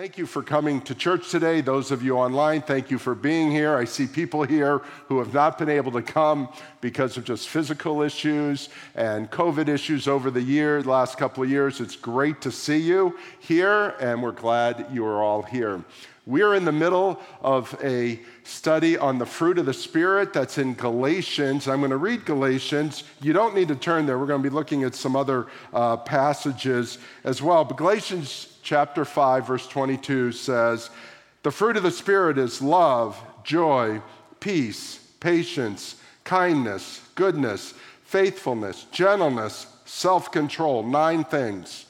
Thank you for coming to church today. Those of you online, thank you for being here. I see people here who have not been able to come because of just physical issues and COVID issues over the year, the last couple of years. It's great to see you here, and we're glad you are all here. We're in the middle of a study on the fruit of the Spirit that's in Galatians. I'm going to read Galatians. You don't need to turn there. We're going to be looking at some other passages as well. But Galatians chapter 5, verse 22 says, "The fruit of the Spirit is love, joy, peace, patience, kindness, goodness, faithfulness, gentleness, self-control." 9 things.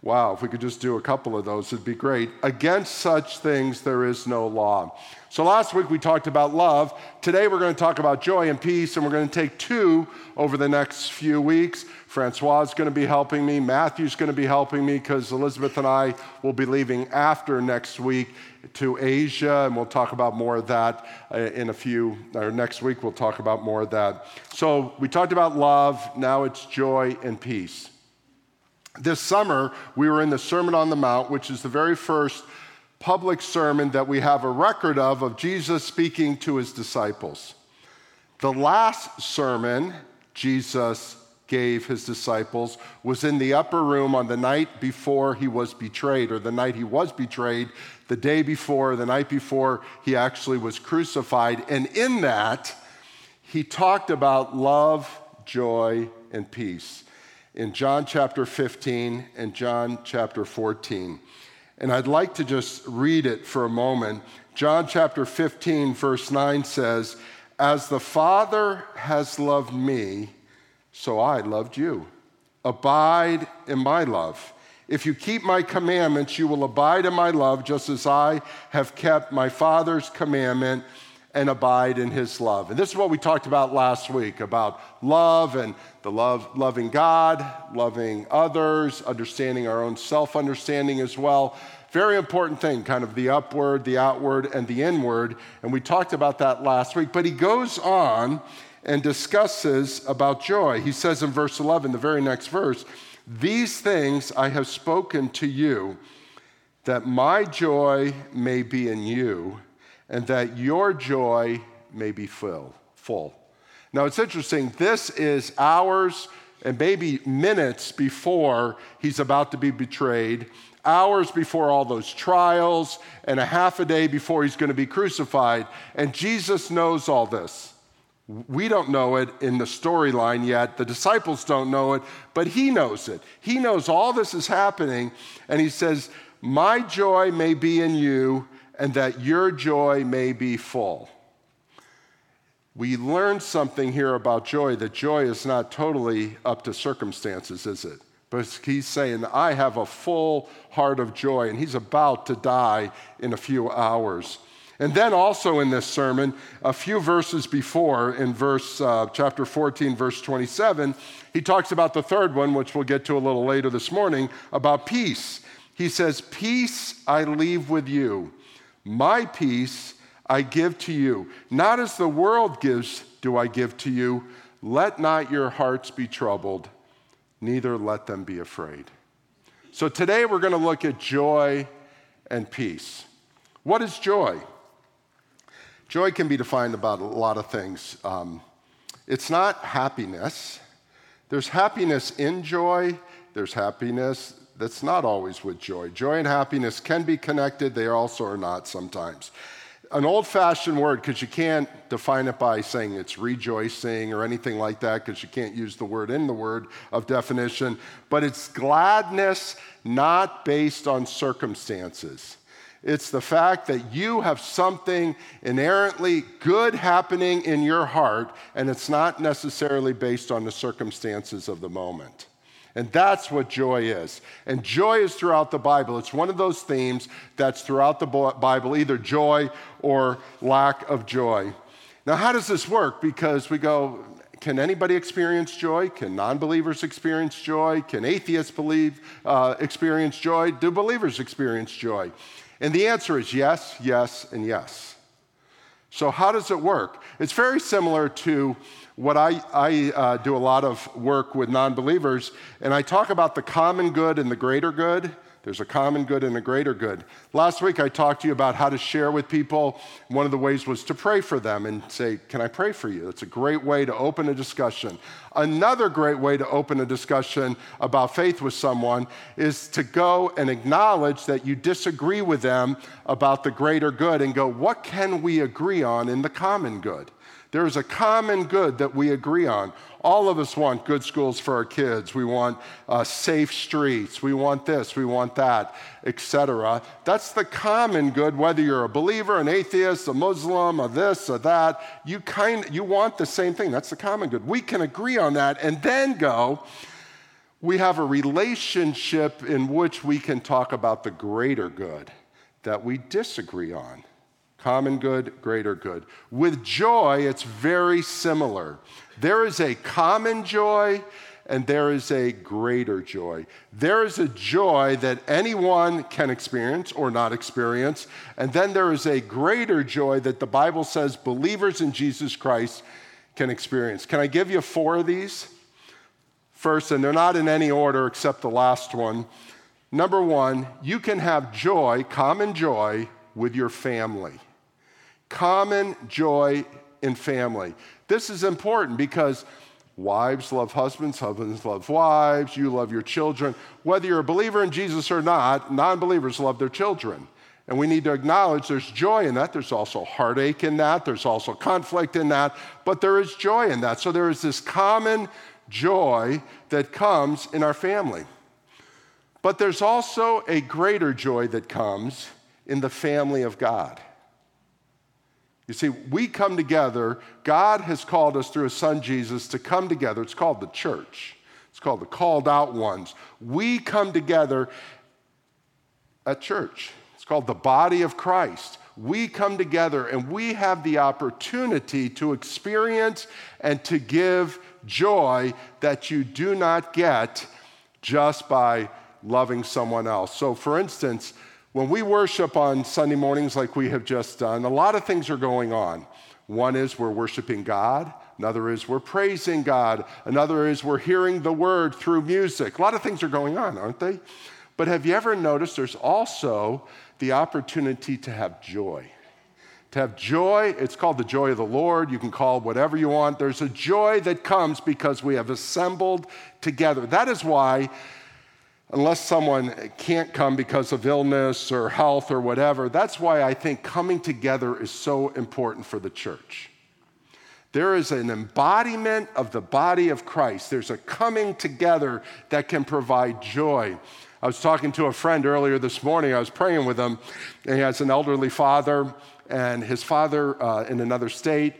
Wow, if we could just do a couple of those, it'd be great. "Against such things there is no law." So last week we talked about love. Today we're going to talk about joy and peace, and we're going to take 2 over the next few weeks. Francois is going to be helping me. Matthew's going to be helping me because Elizabeth and I will be leaving after next week to Asia, and we'll talk about more of that next week we'll talk about more of that. So we talked about love, now it's joy and peace. This summer, we were in the Sermon on the Mount, which is the very first public sermon that we have a record of Jesus speaking to his disciples. The last sermon Jesus gave his disciples was in the upper room on the night before he was betrayed, or the night he was betrayed, the day before, the night before he actually was crucified. And in that, he talked about love, joy, and peace in John chapter 15 and John chapter 14. And I'd like to just read it for a moment. John chapter 15, verse 9 says, "As the Father has loved me, so I loved you. Abide in my love. If you keep my commandments, you will abide in my love, just as I have kept my Father's commandment and abide in his love." And this is what we talked about last week, about love and the love, loving God, loving others, understanding our own self-understanding as well. Very important thing, kind of the upward, the outward, and the inward. And we talked about that last week. But he goes on and discusses about joy. He says in verse 11, the very next verse, "These things I have spoken to you, that my joy may be in you, and that your joy may be full. Now, it's interesting. This is hours and maybe minutes before he's about to be betrayed, hours before all those trials, and a half a day before he's going to be crucified. And Jesus knows all this. We don't know it in the storyline yet. The disciples don't know it, but he knows it. He knows all this is happening, and he says, "My joy may be in you, and that your joy may be full." We learn something here about joy, that joy is not totally up to circumstances, is it? But he's saying, I have a full heart of joy, and he's about to die in a few hours. And then also in this sermon, a few verses before, in chapter 14, verse 27, he talks about the third one, which we'll get to a little later this morning, about peace. He says, "Peace I leave with you. My peace I give to you. Not as the world gives do I give to you. Let not your hearts be troubled, neither let them be afraid." So today we're going to look at joy and peace. What is joy? Joy can be defined about a lot of things. It's not happiness. There's happiness in joy. There's happiness that's not always with joy. Joy and happiness can be connected. They also are not sometimes. An old-fashioned word, because you can't define it by saying it's rejoicing or anything like that, because you can't use the word in the word of definition, but it's gladness not based on circumstances. It's the fact that you have something inherently good happening in your heart, and it's not necessarily based on the circumstances of the moment. And that's what joy is. And joy is throughout the Bible. It's one of those themes that's throughout the Bible, either joy or lack of joy. Now, how does this work? Because we go, can anybody experience joy? Can non-believers experience joy? Can atheists experience joy? Do believers experience joy? And the answer is yes, yes, and yes. So how does it work? It's very similar to what I do a lot of work with non-believers, and I talk about the common good and the greater good. There's a common good and a greater good. Last week, I talked to you about how to share with people. One of the ways was to pray for them and say, can I pray for you? That's a great way to open a discussion. Another great way to open a discussion about faith with someone is to go and acknowledge that you disagree with them about the greater good and go, what can we agree on in the common good? There is a common good that we agree on. All of us want good schools for our kids. We want safe streets. We want this. We want that, etc. That's the common good, whether you're a believer, an atheist, a Muslim, a this, a that. You want the same thing. That's the common good. We can agree on that and then go, we have a relationship in which we can talk about the greater good that we disagree on. Common good, greater good. With joy, it's very similar. There is a common joy and there is a greater joy. There is a joy that anyone can experience or not experience. And then there is a greater joy that the Bible says believers in Jesus Christ can experience. Can I give you four of these? First, and they're not in any order except the last one. Number one, you can have joy, common joy, with your family. Common joy in family. This is important because wives love husbands, husbands love wives, you love your children. Whether you're a believer in Jesus or not, non-believers love their children. And we need to acknowledge there's joy in that. There's also heartache in that. There's also conflict in that. But there is joy in that. So there is this common joy that comes in our family. But there's also a greater joy that comes in the family of God. You see, we come together. God has called us through his son Jesus to come together. It's called the church. It's called the called out ones. We come together at church. It's called the body of Christ. We come together and we have the opportunity to experience and to give joy that you do not get just by loving someone else. So for instance, when we worship on Sunday mornings like we have just done, a lot of things are going on. One is we're worshiping God. Another is we're praising God. Another is we're hearing the word through music. A lot of things are going on, aren't they? But have you ever noticed there's also the opportunity to have joy? To have joy, it's called the joy of the Lord. You can call it whatever you want. There's a joy that comes because we have assembled together. That is why, unless someone can't come because of illness or health or whatever, that's why I think coming together is so important for the church. There is an embodiment of the body of Christ. There's a coming together that can provide joy. I was talking to a friend earlier this morning. I was praying with him, and he has an elderly father, and his father in another state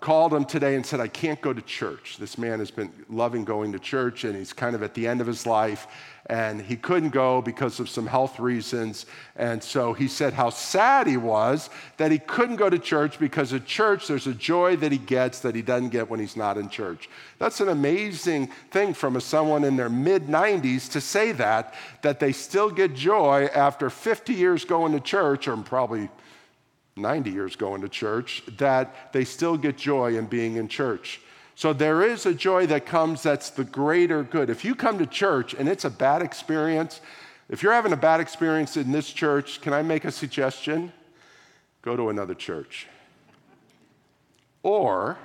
called him today and said, I can't go to church. This man has been loving going to church, and he's kind of at the end of his life, and he couldn't go because of some health reasons. And so he said how sad he was that he couldn't go to church, because at church there's a joy that he gets that he doesn't get when he's not in church. That's an amazing thing from someone in their mid-90s to say that they still get joy after 50 years going to church, or probably 90 years going to church, that they still get joy in being in church. So there is a joy that comes that's the greater good. If you come to church and it's a bad experience, if you're having a bad experience in this church, can I make a suggestion? Go to another church. Or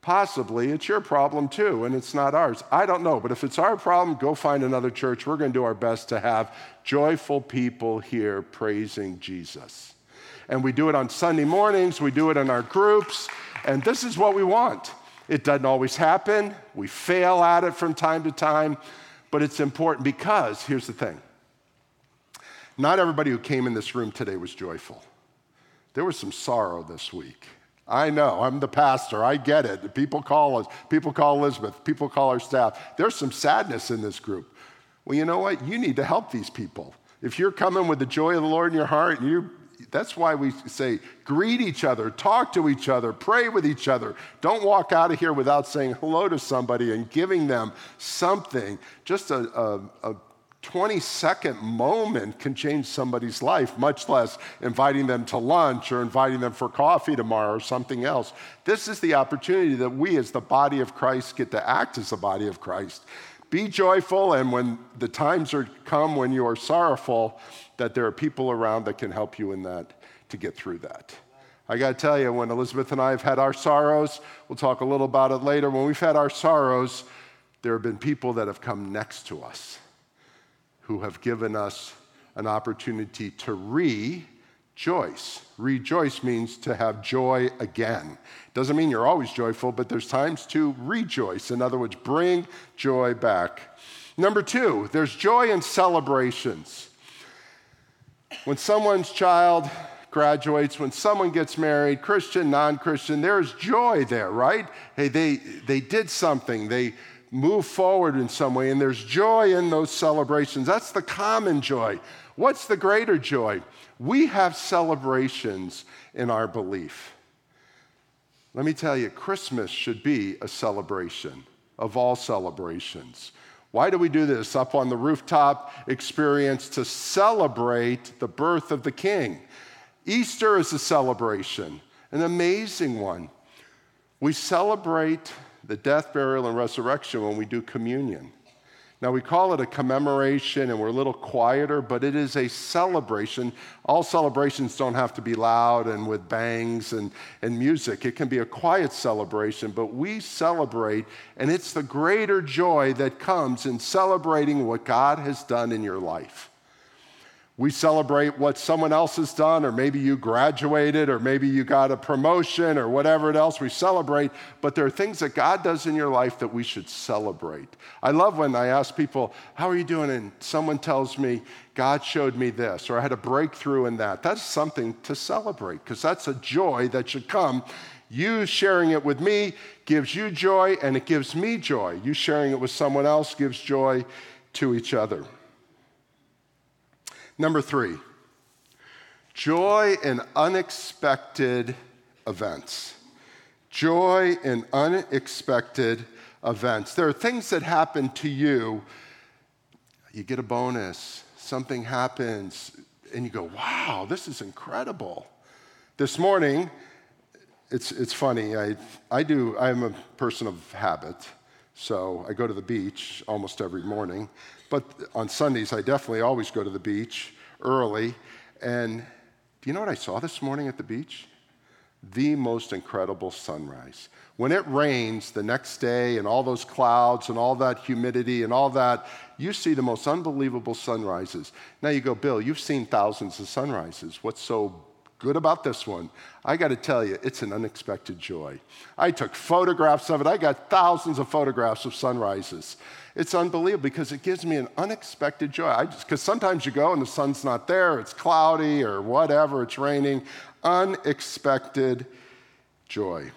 possibly it's your problem too, and it's not ours. I don't know, but if it's our problem, go find another church. We're going to do our best to have joyful people here praising Jesus. And we do it on Sunday mornings, we do it in our groups, and this is what we want. It doesn't always happen. We fail at it from time to time, but it's important because, here's the thing, not everybody who came in this room today was joyful. There was some sorrow this week. I know, I'm the pastor, I get it. People call us, people call Elizabeth, people call our staff. There's some sadness in this group. Well, you know what? You need to help these people. If you're coming with the joy of the Lord in your heart, that's why we say greet each other, talk to each other, pray with each other. Don't walk out of here without saying hello to somebody and giving them something. Just a 20-second moment can change somebody's life, much less inviting them to lunch or inviting them for coffee tomorrow or something else. This is the opportunity that we as the body of Christ get to act as the body of Christ Be joyful, and when the times are come when you are sorrowful, that there are people around that can help you in that, to get through that. I got to tell you, when Elizabeth and I have had our sorrows, we'll talk a little about it later, when we've had our sorrows, there have been people that have come next to us who have given us an opportunity to rejoice. Rejoice means to have joy again. Doesn't mean you're always joyful, but there's times to rejoice. In other words, bring joy back. Number two, there's joy in celebrations. When someone's child graduates, when someone gets married, Christian, non-Christian, there is joy there, right? Hey, they did something. They move forward in some way, and there's joy in those celebrations. That's the common joy. What's the greater joy? We have celebrations in our belief. Let me tell you, Christmas should be a celebration of all celebrations. Why do we do this up on the rooftop experience? To celebrate the birth of the King. Easter is a celebration, an amazing one. We celebrate the death, burial, and resurrection when we do communion. Now, we call it a commemoration, and we're a little quieter, but it is a celebration. All celebrations don't have to be loud and with bangs and music. It can be a quiet celebration, but we celebrate, and it's the greater joy that comes in celebrating what God has done in your life. We celebrate what someone else has done, or maybe you graduated, or maybe you got a promotion, or whatever else we celebrate, but there are things that God does in your life that we should celebrate. I love when I ask people, how are you doing? And someone tells me, God showed me this, or I had a breakthrough in that. That's something to celebrate, because that's a joy that should come. You sharing it with me gives you joy, and it gives me joy. You sharing it with someone else gives joy to each other. Number three, joy in unexpected events. Joy in unexpected events. There are things that happen to you. You get a bonus, something happens, and you go, wow, this is incredible. This morning, it's funny, I'm a person of habit, so I go to the beach almost every morning. But on Sundays, I definitely always go to the beach early. And do you know what I saw this morning at the beach? The most incredible sunrise. When it rains the next day and all those clouds and all that humidity and all that, you see the most unbelievable sunrises. Now you go, Bill, you've seen thousands of sunrises. What's so good about this one? I got to tell you, it's an unexpected joy. I took photographs of it. I got thousands of photographs of sunrises. It's unbelievable because it gives me an unexpected joy. Because sometimes you go and the sun's not there, it's cloudy or whatever, it's raining. Unexpected joy.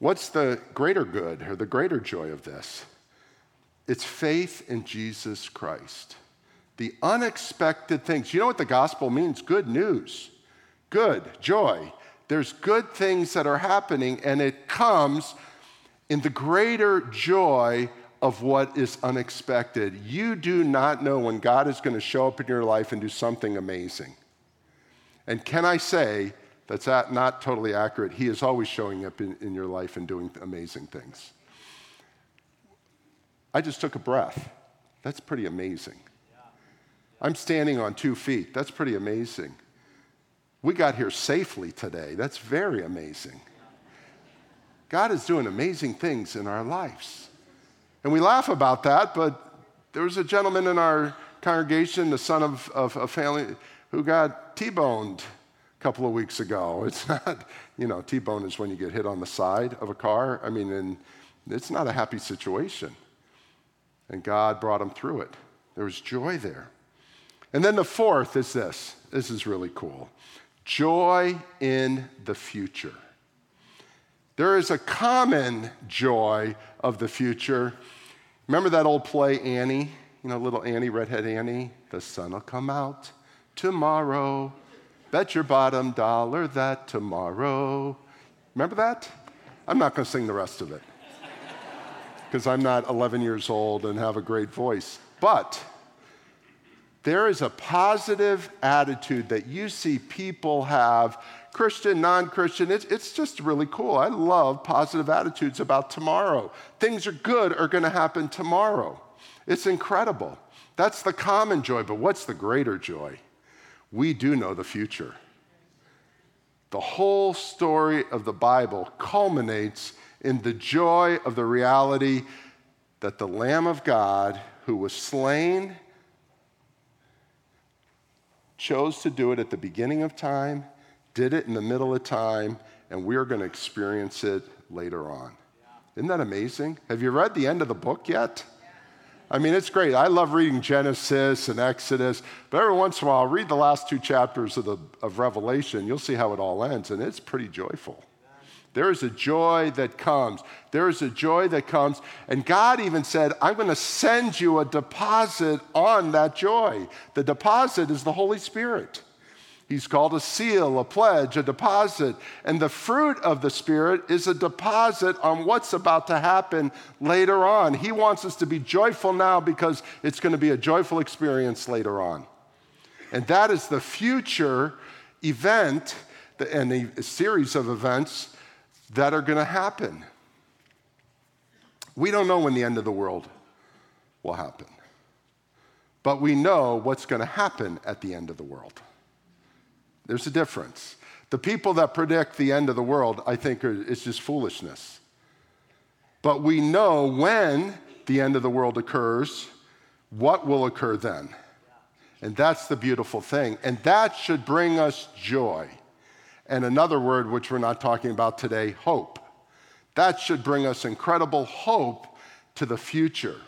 What's the greater good or the greater joy of this? It's faith in Jesus Christ. The unexpected things. You know what the gospel means? Good news, good joy. There's good things that are happening, and it comes in the greater joy of what is unexpected. You do not know when God is going to show up in your life and do something amazing. And can I say, that's not totally accurate, he is always showing up in your life and doing amazing things. I just took a breath. That's pretty amazing. I'm standing on 2 feet. That's pretty amazing. We got here safely today. That's very amazing. God is doing amazing things in our lives. And we laugh about that, but there was a gentleman in our congregation, the son of a family, who got T-boned a couple of weeks ago. It's not, T-bone is when you get hit on the side of a car. And it's not a happy situation. And God brought him through it. There was joy there. And then the fourth is this. This is really cool. Joy in the future. There is a common joy of the future. Remember that old play, Annie? Little Annie, redhead Annie? The sun will come out tomorrow. Bet your bottom dollar that tomorrow. Remember that? I'm not going to sing the rest of it because I'm not 11 years old and have a great voice. But there is a positive attitude that you see people have Christian, non-Christian, it's just really cool. I love positive attitudes about tomorrow. Things are good are going to happen tomorrow. It's incredible. That's the common joy, but what's the greater joy? We do know the future. The whole story of the Bible culminates in the joy of the reality that the Lamb of God, who was slain, chose to do it at the beginning of time, did it in the middle of time, and we are going to experience it later on. Isn't that amazing? Have you read the end of the book yet? I mean, it's great. I love reading Genesis and Exodus, but every once in a while, I'll read the last two chapters of Revelation. You'll see how it all ends, and it's pretty joyful. There is a joy that comes. There is a joy that comes. And God even said, I'm going to send you a deposit on that joy. The deposit is the Holy Spirit. He's called a seal, a pledge, a deposit. And the fruit of the Spirit is a deposit on what's about to happen later on. He wants us to be joyful now because it's going to be a joyful experience later on. And that is the future event and a series of events that are going to happen. We don't know when the end of the world will happen, but we know what's going to happen at the end of the world. There's a difference. The people that predict the end of the world, I think, it's just foolishness. But we know when the end of the world occurs, what will occur then. And that's the beautiful thing. And that should bring us joy. And another word, which we're not talking about today, hope. That should bring us incredible hope to the future.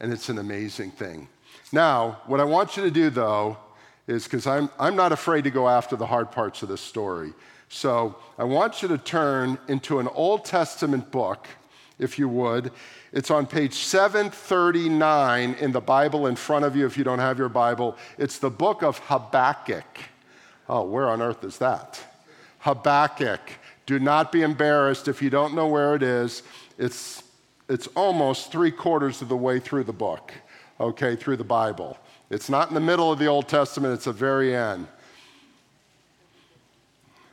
And it's an amazing thing. Now, what I want you to do, though, is because I'm not afraid to go after the hard parts of this story. So I want you to turn into an Old Testament book, if you would. It's on page 739 in the Bible in front of you if you don't have your Bible. It's the book of Habakkuk. Oh, where on earth is that? Habakkuk. Do not be embarrassed if you don't know where it is. It's almost 3/4 of the way through the book, okay, through the Bible. It's not in the middle of the Old Testament. It's the very end.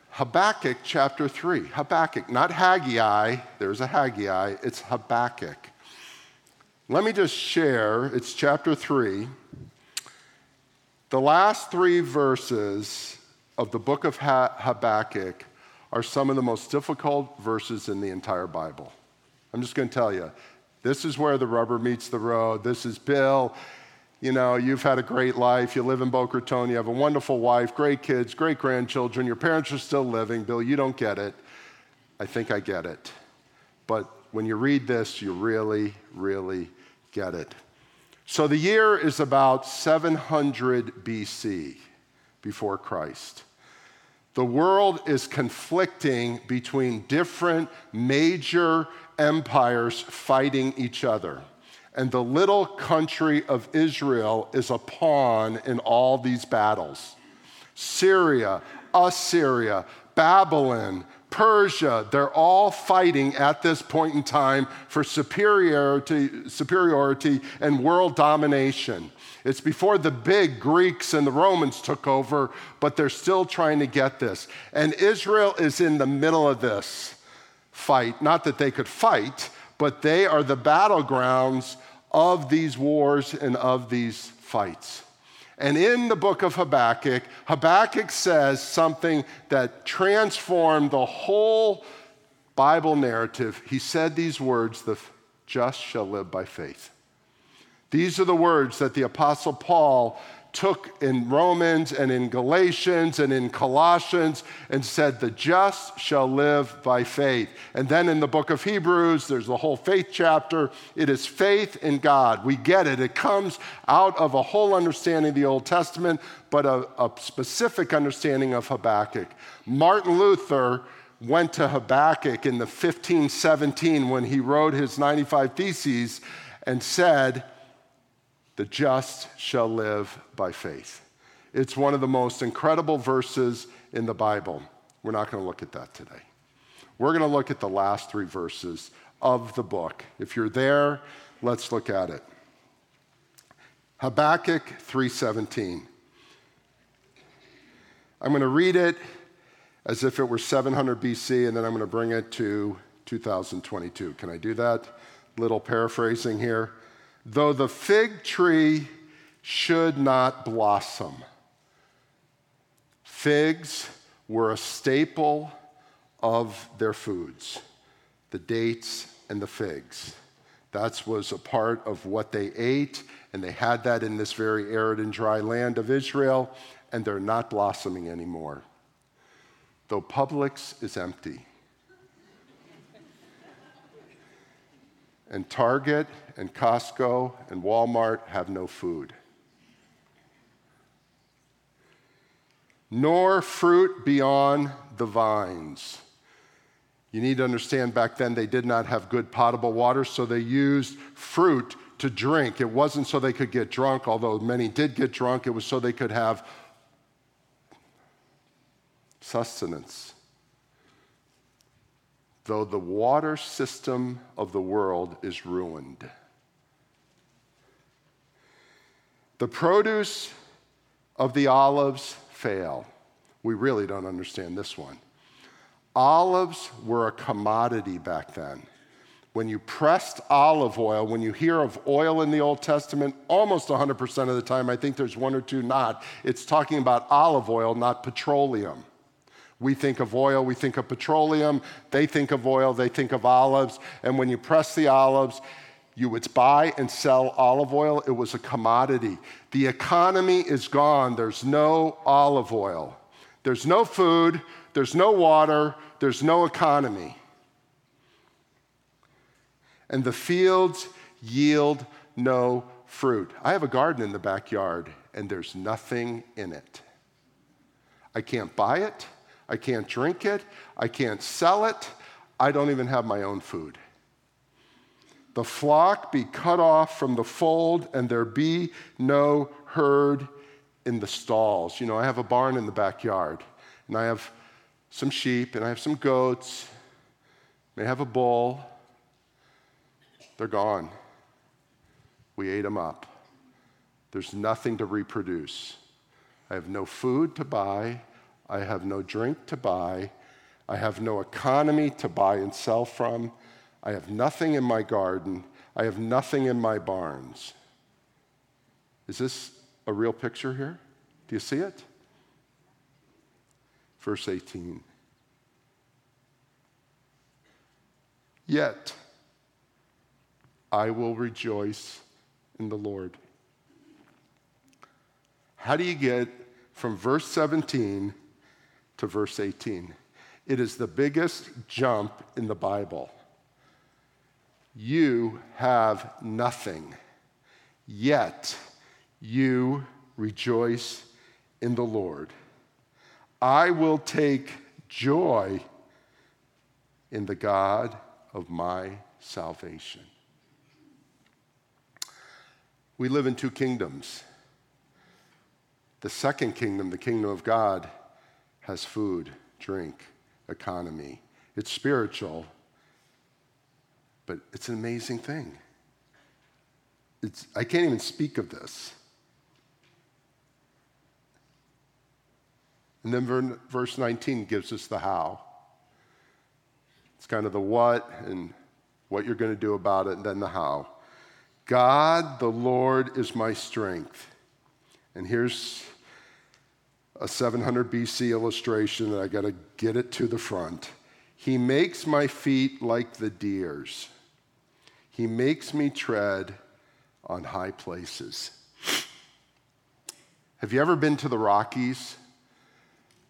Habakkuk chapter 3. Habakkuk, not Haggai. There's a Haggai. It's Habakkuk. Let me just share. It's chapter 3. The last three verses of the book of Habakkuk are some of the most difficult verses in the entire Bible. I'm just going to tell you, this is where the rubber meets the road. This is Bill. You know, you've had a great life. You live in Boca Raton. You have a wonderful wife, great kids, great grandchildren. Your parents are still living. Bill, you don't get it. I think I get it. But when you read this, you really, really get it. So the year is about 700 BC, before Christ. The world is conflicting between different major empires fighting each other. And the little country of Israel is a pawn in all these battles. Syria, Assyria, Babylon, Persia, they're all fighting at this point in time for superiority and world domination. It's before the big Greeks and the Romans took over, but they're still trying to get this. And Israel is in the middle of this fight. Not that they could fight, but they are the battlegrounds of these wars and of these fights. And in the book of Habakkuk, Habakkuk says something that transformed the whole Bible narrative. He said these words, the just shall live by faith. These are the words that the Apostle Paul took in Romans and in Galatians and in Colossians and said, the just shall live by faith. And then in the book of Hebrews, there's the whole faith chapter. It is faith in God. We get it. It comes out of a whole understanding of the Old Testament, but a specific understanding of Habakkuk. Martin Luther went to Habakkuk in the 1517 when he wrote his 95 Theses and said, the just shall live by faith. It's one of the most incredible verses in the Bible. We're not going to look at that today. We're going to look at the last three verses of the book. If you're there, let's look at it. Habakkuk 3:17. I'm going to read it as if it were 700 BC, and then I'm going to bring it to 2022. Can I do that? Little paraphrasing here. Though the fig tree should not blossom. Figs were a staple of their foods, the dates and the figs. That was a part of what they ate, and they had that in this very arid and dry land of Israel, and they're not blossoming anymore. Though Publix is empty, and Target and Costco and Walmart have no food. Nor fruit beyond the vines. You need to understand back then they did not have good potable water, so they used fruit to drink. It wasn't so they could get drunk, although many did get drunk. It was so they could have sustenance. Though the water system of the world is ruined. The produce of the olives fail. We really don't understand this one. Olives were a commodity back then. When you pressed olive oil, when you hear of oil in the Old Testament, almost 100% of the time, I think there's one or two not, it's talking about olive oil, not petroleum. We think of oil, we think of petroleum, they think of oil, they think of olives, and when you press the olives, you would buy and sell olive oil. It was a commodity. The economy is gone. There's no olive oil. There's no food, there's no water, there's no economy. And the fields yield no fruit. I have a garden in the backyard, and there's nothing in it. I can't buy it. I can't drink it. I can't sell it. I don't even have my own food. The flock be cut off from the fold, and there be no herd in the stalls. You know, I have a barn in the backyard, and I have some sheep, and I have some goats, may have a bull. They're gone. We ate them up. There's nothing to reproduce. I have no food to buy. I have no drink to buy. I have no economy to buy and sell from. I have nothing in my garden. I have nothing in my barns. Is this a real picture here? Do you see it? Verse 18. Yet I will rejoice in the Lord. How do you get from verse 17 to verse 18? It is the biggest jump in the Bible. You have nothing, yet you rejoice in the Lord. I will take joy in the God of my salvation. We live in two kingdoms. The second kingdom, the kingdom of God, has food, drink, economy. It's spiritual. But it's an amazing thing. I can't even speak of this. And then verse 19 gives us the how. It's kind of the what and what you're going to do about it, and then the how. God, the Lord, is my strength. And here's a 700 BC illustration that I got to get it to the front. He makes my feet like the deer's. He makes me tread on high places. Have you ever been to the Rockies?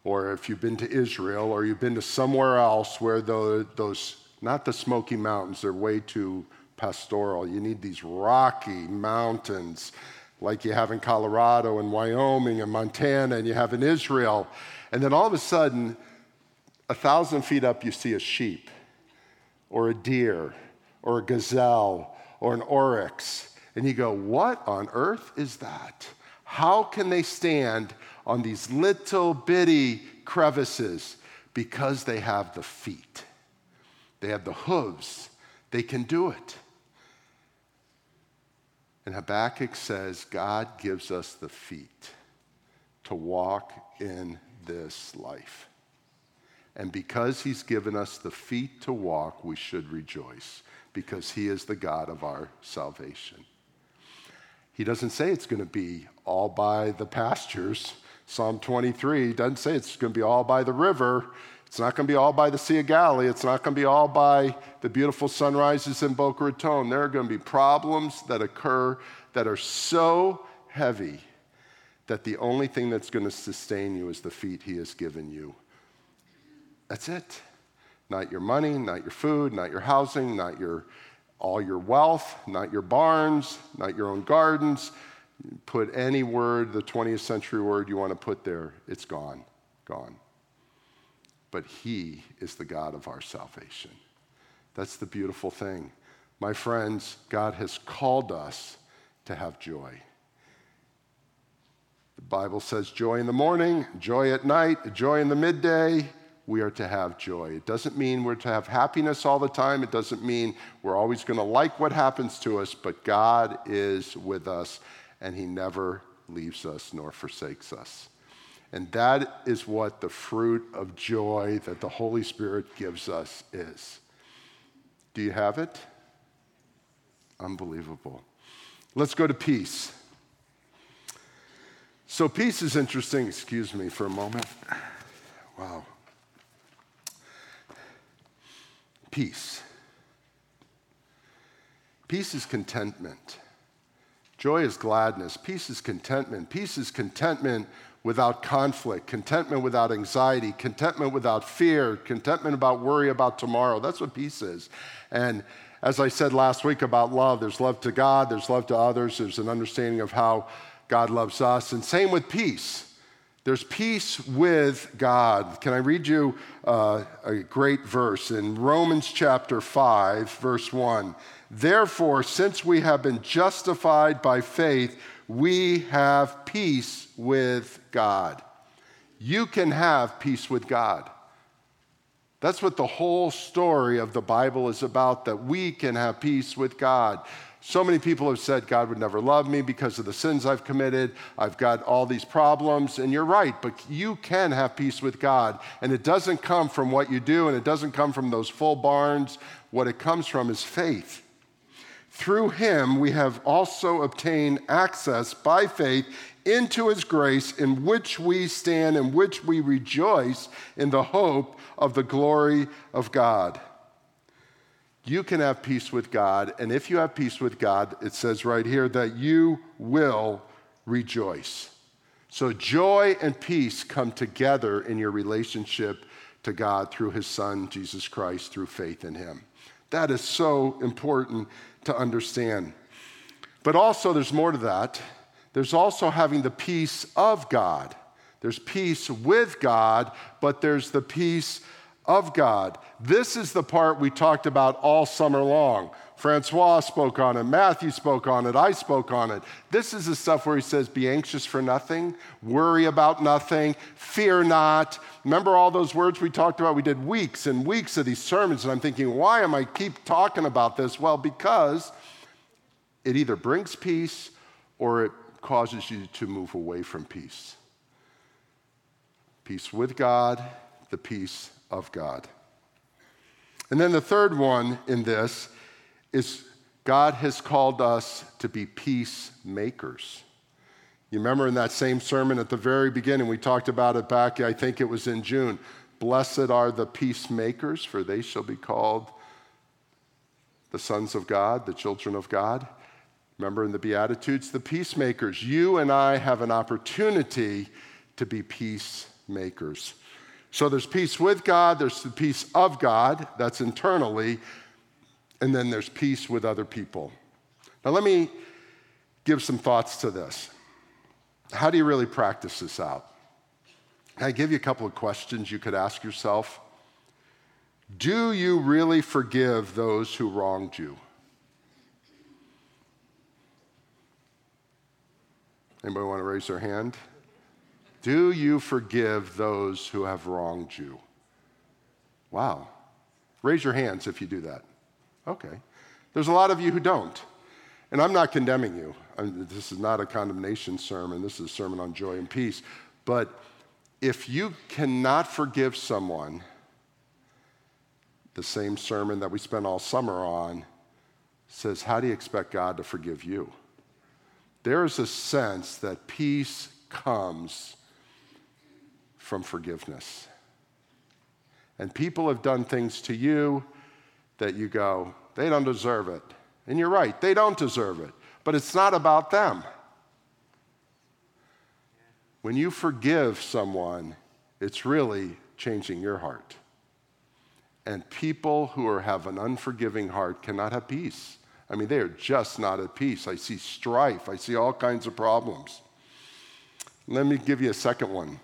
Or if you've been to Israel, or you've been to somewhere else where those, not the Smoky Mountains, they're way too pastoral. You need these rocky mountains like you have in Colorado and Wyoming and Montana and you have in Israel. And then all of a sudden, 1,000 feet up, you see a sheep or a deer or a gazelle or an oryx. And you go, what on earth is that? How can they stand on these little bitty crevices? Because they have the feet. They have the hooves. They can do it. And Habakkuk says, God gives us the feet to walk in this life. And because he's given us the feet to walk, we should rejoice because he is the God of our salvation. He doesn't say it's going to be all by the pastures. Psalm 23 doesn't say it's going to be all by the river. It's not going to be all by the Sea of Galilee. It's not going to be all by the beautiful sunrises in Boca Raton. There are going to be problems that occur that are so heavy that the only thing that's going to sustain you is the feet he has given you. That's it. Not your money, not your food, not your housing, not your all your wealth, not your barns, not your own gardens. Put any word, the 20th century word you want to put there, it's gone, gone. But he is the God of our salvation. That's the beautiful thing. My friends, God has called us to have joy. The Bible says joy in the morning, joy at night, joy in the midday. We are to have joy. It doesn't mean we're to have happiness all the time. It doesn't mean we're always going to like what happens to us, but God is with us, and he never leaves us nor forsakes us. And that is what the fruit of joy that the Holy Spirit gives us is. Do you have it? Unbelievable. Let's go to peace. So peace is interesting. Excuse me for a moment. Wow. Peace. Peace is contentment. Joy is gladness. Peace is contentment. Peace is contentment without conflict, contentment without anxiety, contentment without fear, contentment about worry about tomorrow. That's what peace is. And as I said last week about love, there's love to God, there's love to others, there's an understanding of how God loves us. And same with peace. There's peace with God. Can I read you a great verse in Romans chapter 5, verse 1? Therefore, since we have been justified by faith, we have peace with God. You can have peace with God. That's what the whole story of the Bible is about, that we can have peace with God. So many people have said, God would never love me because of the sins I've committed. I've got all these problems. And you're right, but you can have peace with God. And it doesn't come from what you do, and it doesn't come from those full barns. What it comes from is faith. Through him, we have also obtained access by faith into his grace, in which we stand, in which we rejoice in the hope of the glory of God. You can have peace with God, and if you have peace with God, it says right here that you will rejoice. So joy and peace come together in your relationship to God through his Son, Jesus Christ, through faith in him. That is so important to understand. But also there's more to that. There's also having the peace of God. There's peace with God, but there's the peace of God. This is the part we talked about all summer long. Francois spoke on it. Matthew spoke on it. I spoke on it. This is the stuff where he says, be anxious for nothing, worry about nothing, fear not. Remember all those words we talked about? We did weeks and weeks of these sermons, and I'm thinking, why am I keep talking about this? Well, because it either brings peace or it causes you to move away from peace. Peace with God, the peace of God. And then the third one in this is God has called us to be peacemakers. You remember in that same sermon at the very beginning, we talked about it back, I think it was in June. Blessed are the peacemakers, for they shall be called the sons of God, the children of God. Remember in the Beatitudes, the peacemakers. You and I have an opportunity to be peacemakers. So there's peace with God, there's the peace of God, that's internally, and then there's peace with other people. Now let me give some thoughts to this. How do you really practice this out? Can I give you a couple of questions you could ask yourself? Do you really forgive those who wronged you? Anybody want to raise their hand? Do you forgive those who have wronged you? Wow. Raise your hands if you do that. Okay. There's a lot of you who don't. And I'm not condemning you. This is not a condemnation sermon. This is a sermon on joy and peace. But if you cannot forgive someone the same sermon that we spent all summer on, says, how do you expect God to forgive you? There is a sense that peace comes from forgiveness. And people have done things to you that you go, they don't deserve it. And you're right, they don't deserve it. But it's not about them. When you forgive someone, it's really changing your heart. And people who have an unforgiving heart cannot have peace. I mean, they are just not at peace. I see strife. I see all kinds of problems. Let me give you a second one.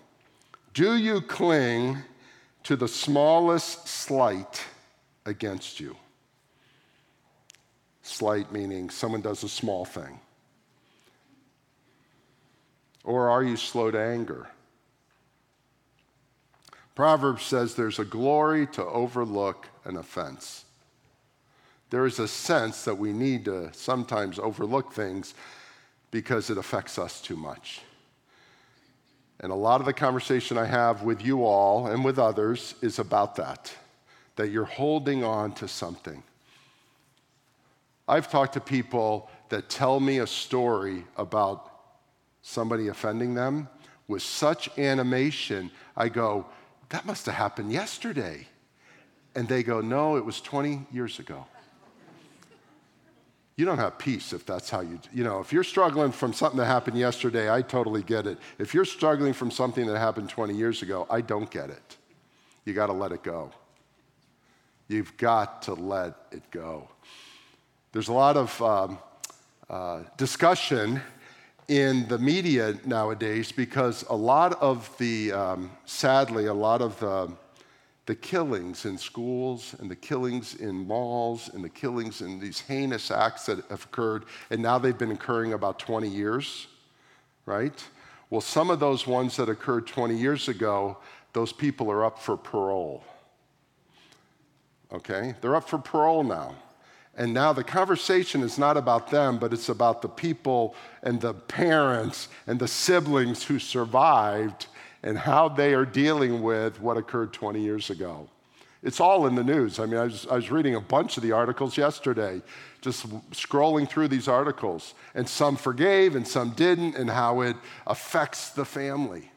Do you cling to the smallest slight against you? Slight meaning someone does a small thing. Or are you slow to anger? Proverbs says there's a glory to overlook an offense. There is a sense that we need to sometimes overlook things because it affects us too much. And a lot of the conversation I have with you all and with others is about that you're holding on to something. I've talked to people that tell me a story about somebody offending them with such animation, I go, that must have happened yesterday. And they go, no, it was 20 years ago. You don't have peace if that's how if you're struggling from something that happened yesterday, I totally get it. If you're struggling from something that happened 20 years ago, I don't get it. You got to let it go. You've got to let it go. There's a lot of discussion in the media nowadays because a lot of the killings in schools and the killings in malls and the killings in these heinous acts that have occurred, and now they've been occurring about 20 years, right? Well, some of those ones that occurred 20 years ago, those people are up for parole, okay? They're up for parole now. And now the conversation is not about them, but it's about the people and the parents and the siblings who survived and how they are dealing with what occurred 20 years ago. It's all in the news. I mean, I was reading a bunch of the articles yesterday, just scrolling through these articles, and some forgave and some didn't, and how it affects the family.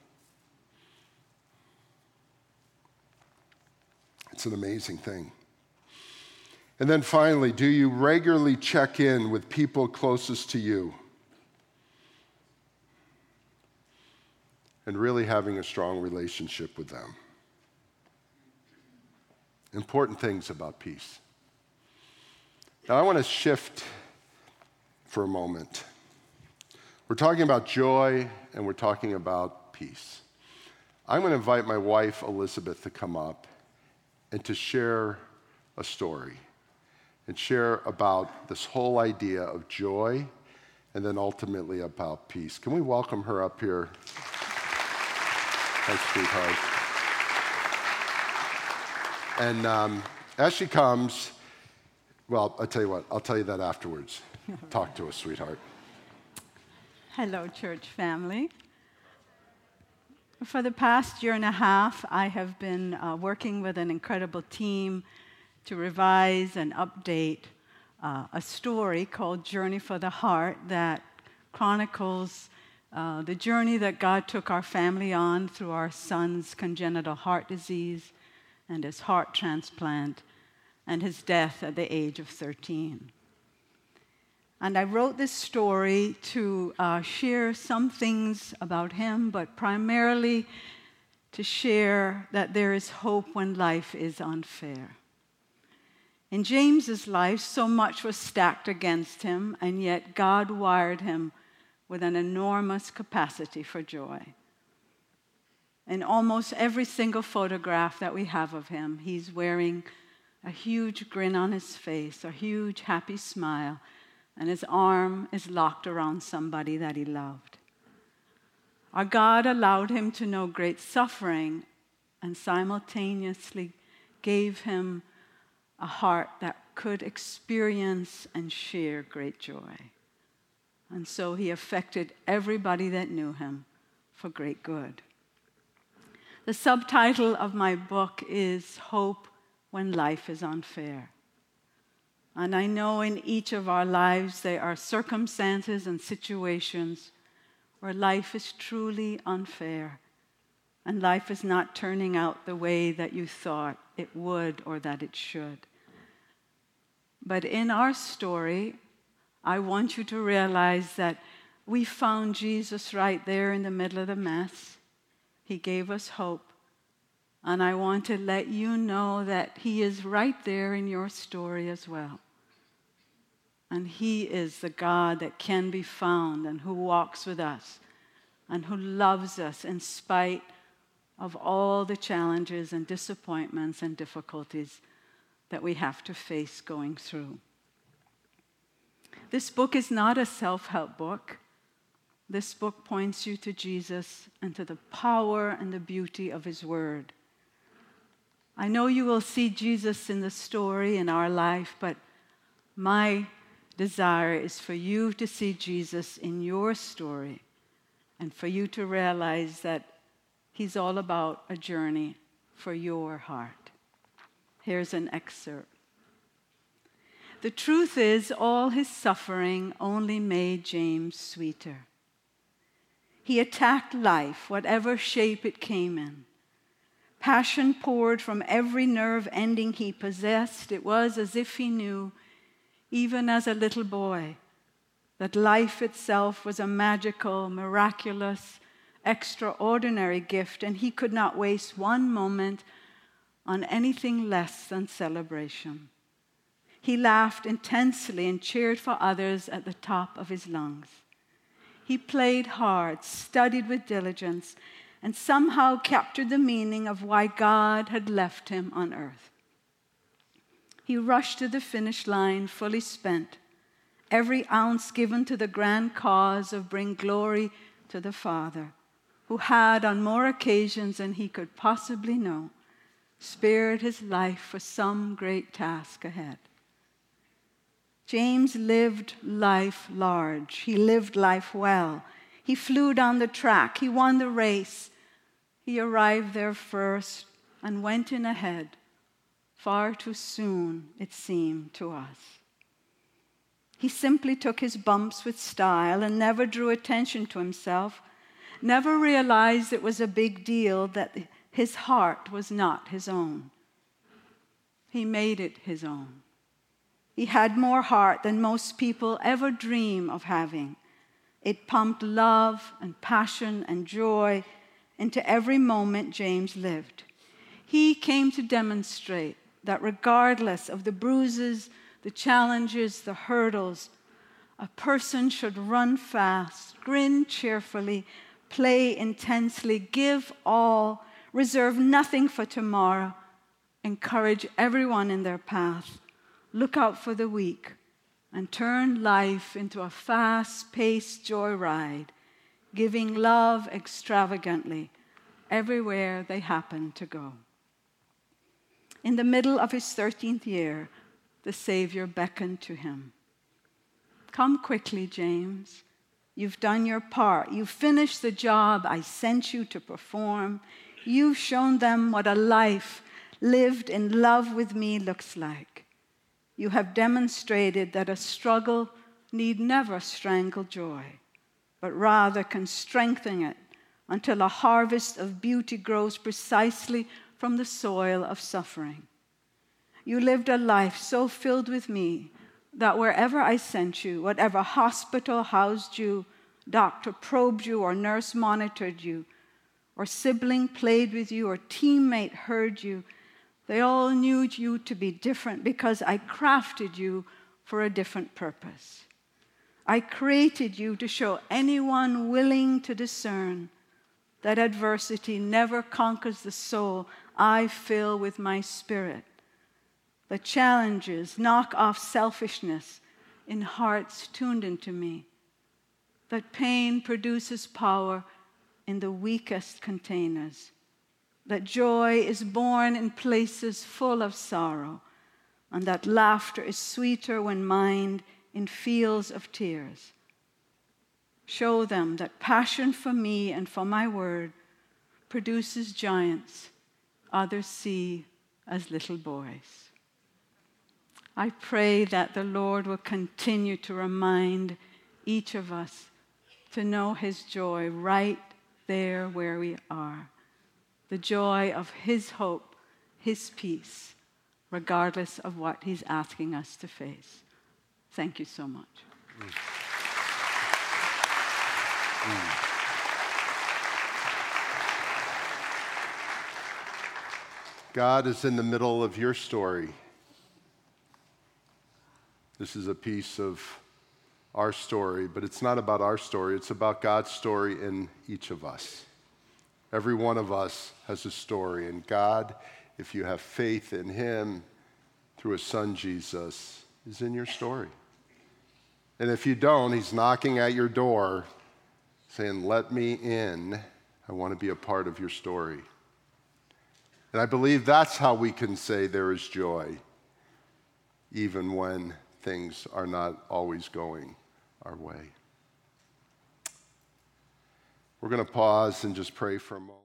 It's an amazing thing. And then finally, do you regularly check in with people closest to you? And really having a strong relationship with them. Important things about peace. Now I want to shift for a moment. We're talking about joy and we're talking about peace. I'm going to invite my wife, Elizabeth, to come up and to share a story. And share about this whole idea of joy and then ultimately about peace. Can we welcome her up here? Thanks, sweetheart. And as she comes, well, I'll tell you what, I'll tell you that afterwards. Talk to us, sweetheart. Hello, church family. For the past year and a half, I have been working with an incredible team to revise and update a story called Journey for the Heart that chronicles the journey that God took our family on through our son's congenital heart disease and his heart transplant and his death at the age of 13. And I wrote this story to share some things about him, but primarily to share that there is hope when life is unfair. In James's life, so much was stacked against him, and yet God wired him with an enormous capacity for joy. In almost every single photograph that we have of him, he's wearing a huge grin on his face, a huge happy smile, and his arm is locked around somebody that he loved. Our God allowed him to know great suffering and simultaneously gave him a heart that could experience and share great joy. And so he affected everybody that knew him for great good. The subtitle of my book is Hope when life is unfair. And I know in each of our lives there are circumstances and situations where life is truly unfair and life is not turning out the way that you thought it would or that it should. But in our story, I want you to realize that we found Jesus right there in the middle of the mess. He gave us hope. And I want to let you know that He is right there in your story as well. And He is the God that can be found and who walks with us and who loves us in spite of all the challenges and disappointments and difficulties that we have to face going through. This book is not a self-help book. This book points you to Jesus and to the power and the beauty of His Word. I know you will see Jesus in the story in our life, but my desire is for you to see Jesus in your story and for you to realize that He's all about a journey for your heart. Here's an excerpt. The truth is, all His suffering only made James sweeter. He attacked life, whatever shape it came in. Passion poured from every nerve ending he possessed. It was as if he knew, even as a little boy, that life itself was a magical, miraculous, extraordinary gift, and he could not waste one moment on anything less than celebration. He laughed intensely and cheered for others at the top of his lungs. He played hard, studied with diligence, and somehow captured the meaning of why God had left him on earth. He rushed to the finish line fully spent, every ounce given to the grand cause of bring glory to the Father, who had, on more occasions than he could possibly know, spared his life for some great task ahead. James lived life large. He lived life well. He flew down the track. He won the race. He arrived there first and went in ahead, far too soon, it seemed to us. He simply took his bumps with style and never drew attention to himself, never realized it was a big deal that his heart was not his own. He made it his own. He had more heart than most people ever dream of having. It pumped love and passion and joy into every moment James lived. He came to demonstrate that regardless of the bruises, the challenges, the hurdles, a person should run fast, grin cheerfully, play intensely, give all, reserve nothing for tomorrow, encourage everyone in their path, look out for the weak, and turn life into a fast-paced joyride, giving love extravagantly everywhere they happen to go. In the middle of his 13th year, the Savior beckoned to him. "Come quickly, James. You've done your part. You've finished the job I sent you to perform. You've shown them what a life lived in love with me looks like. You have demonstrated that a struggle need never strangle joy, but rather can strengthen it until a harvest of beauty grows precisely from the soil of suffering. You lived a life so filled with me that wherever I sent you, whatever hospital housed you, doctor probed you, or nurse monitored you, or sibling played with you, or teammate heard you, they all knew you to be different because I crafted you for a different purpose. I created you to show anyone willing to discern that adversity never conquers the soul I fill with my spirit. The challenges knock off selfishness in hearts tuned into me. That pain produces power in the weakest containers. That joy is born in places full of sorrow, and that laughter is sweeter when mined in fields of tears. Show them that passion for me and for my word produces giants others see as little boys. I pray that the Lord will continue to remind each of us to know his joy right there where we are, the joy of his hope, his peace, regardless of what he's asking us to face. Thank you so much. God is in the middle of your story. This is a piece of our story, but it's not about our story. It's about God's story in each of us. Every one of us has a story. And God, if you have faith in him through his son Jesus, is in your story. And if you don't, he's knocking at your door saying, let me in. I want to be a part of your story. And I believe that's how we can say there is joy, even when things are not always going our way. We're going to pause and just pray for a moment.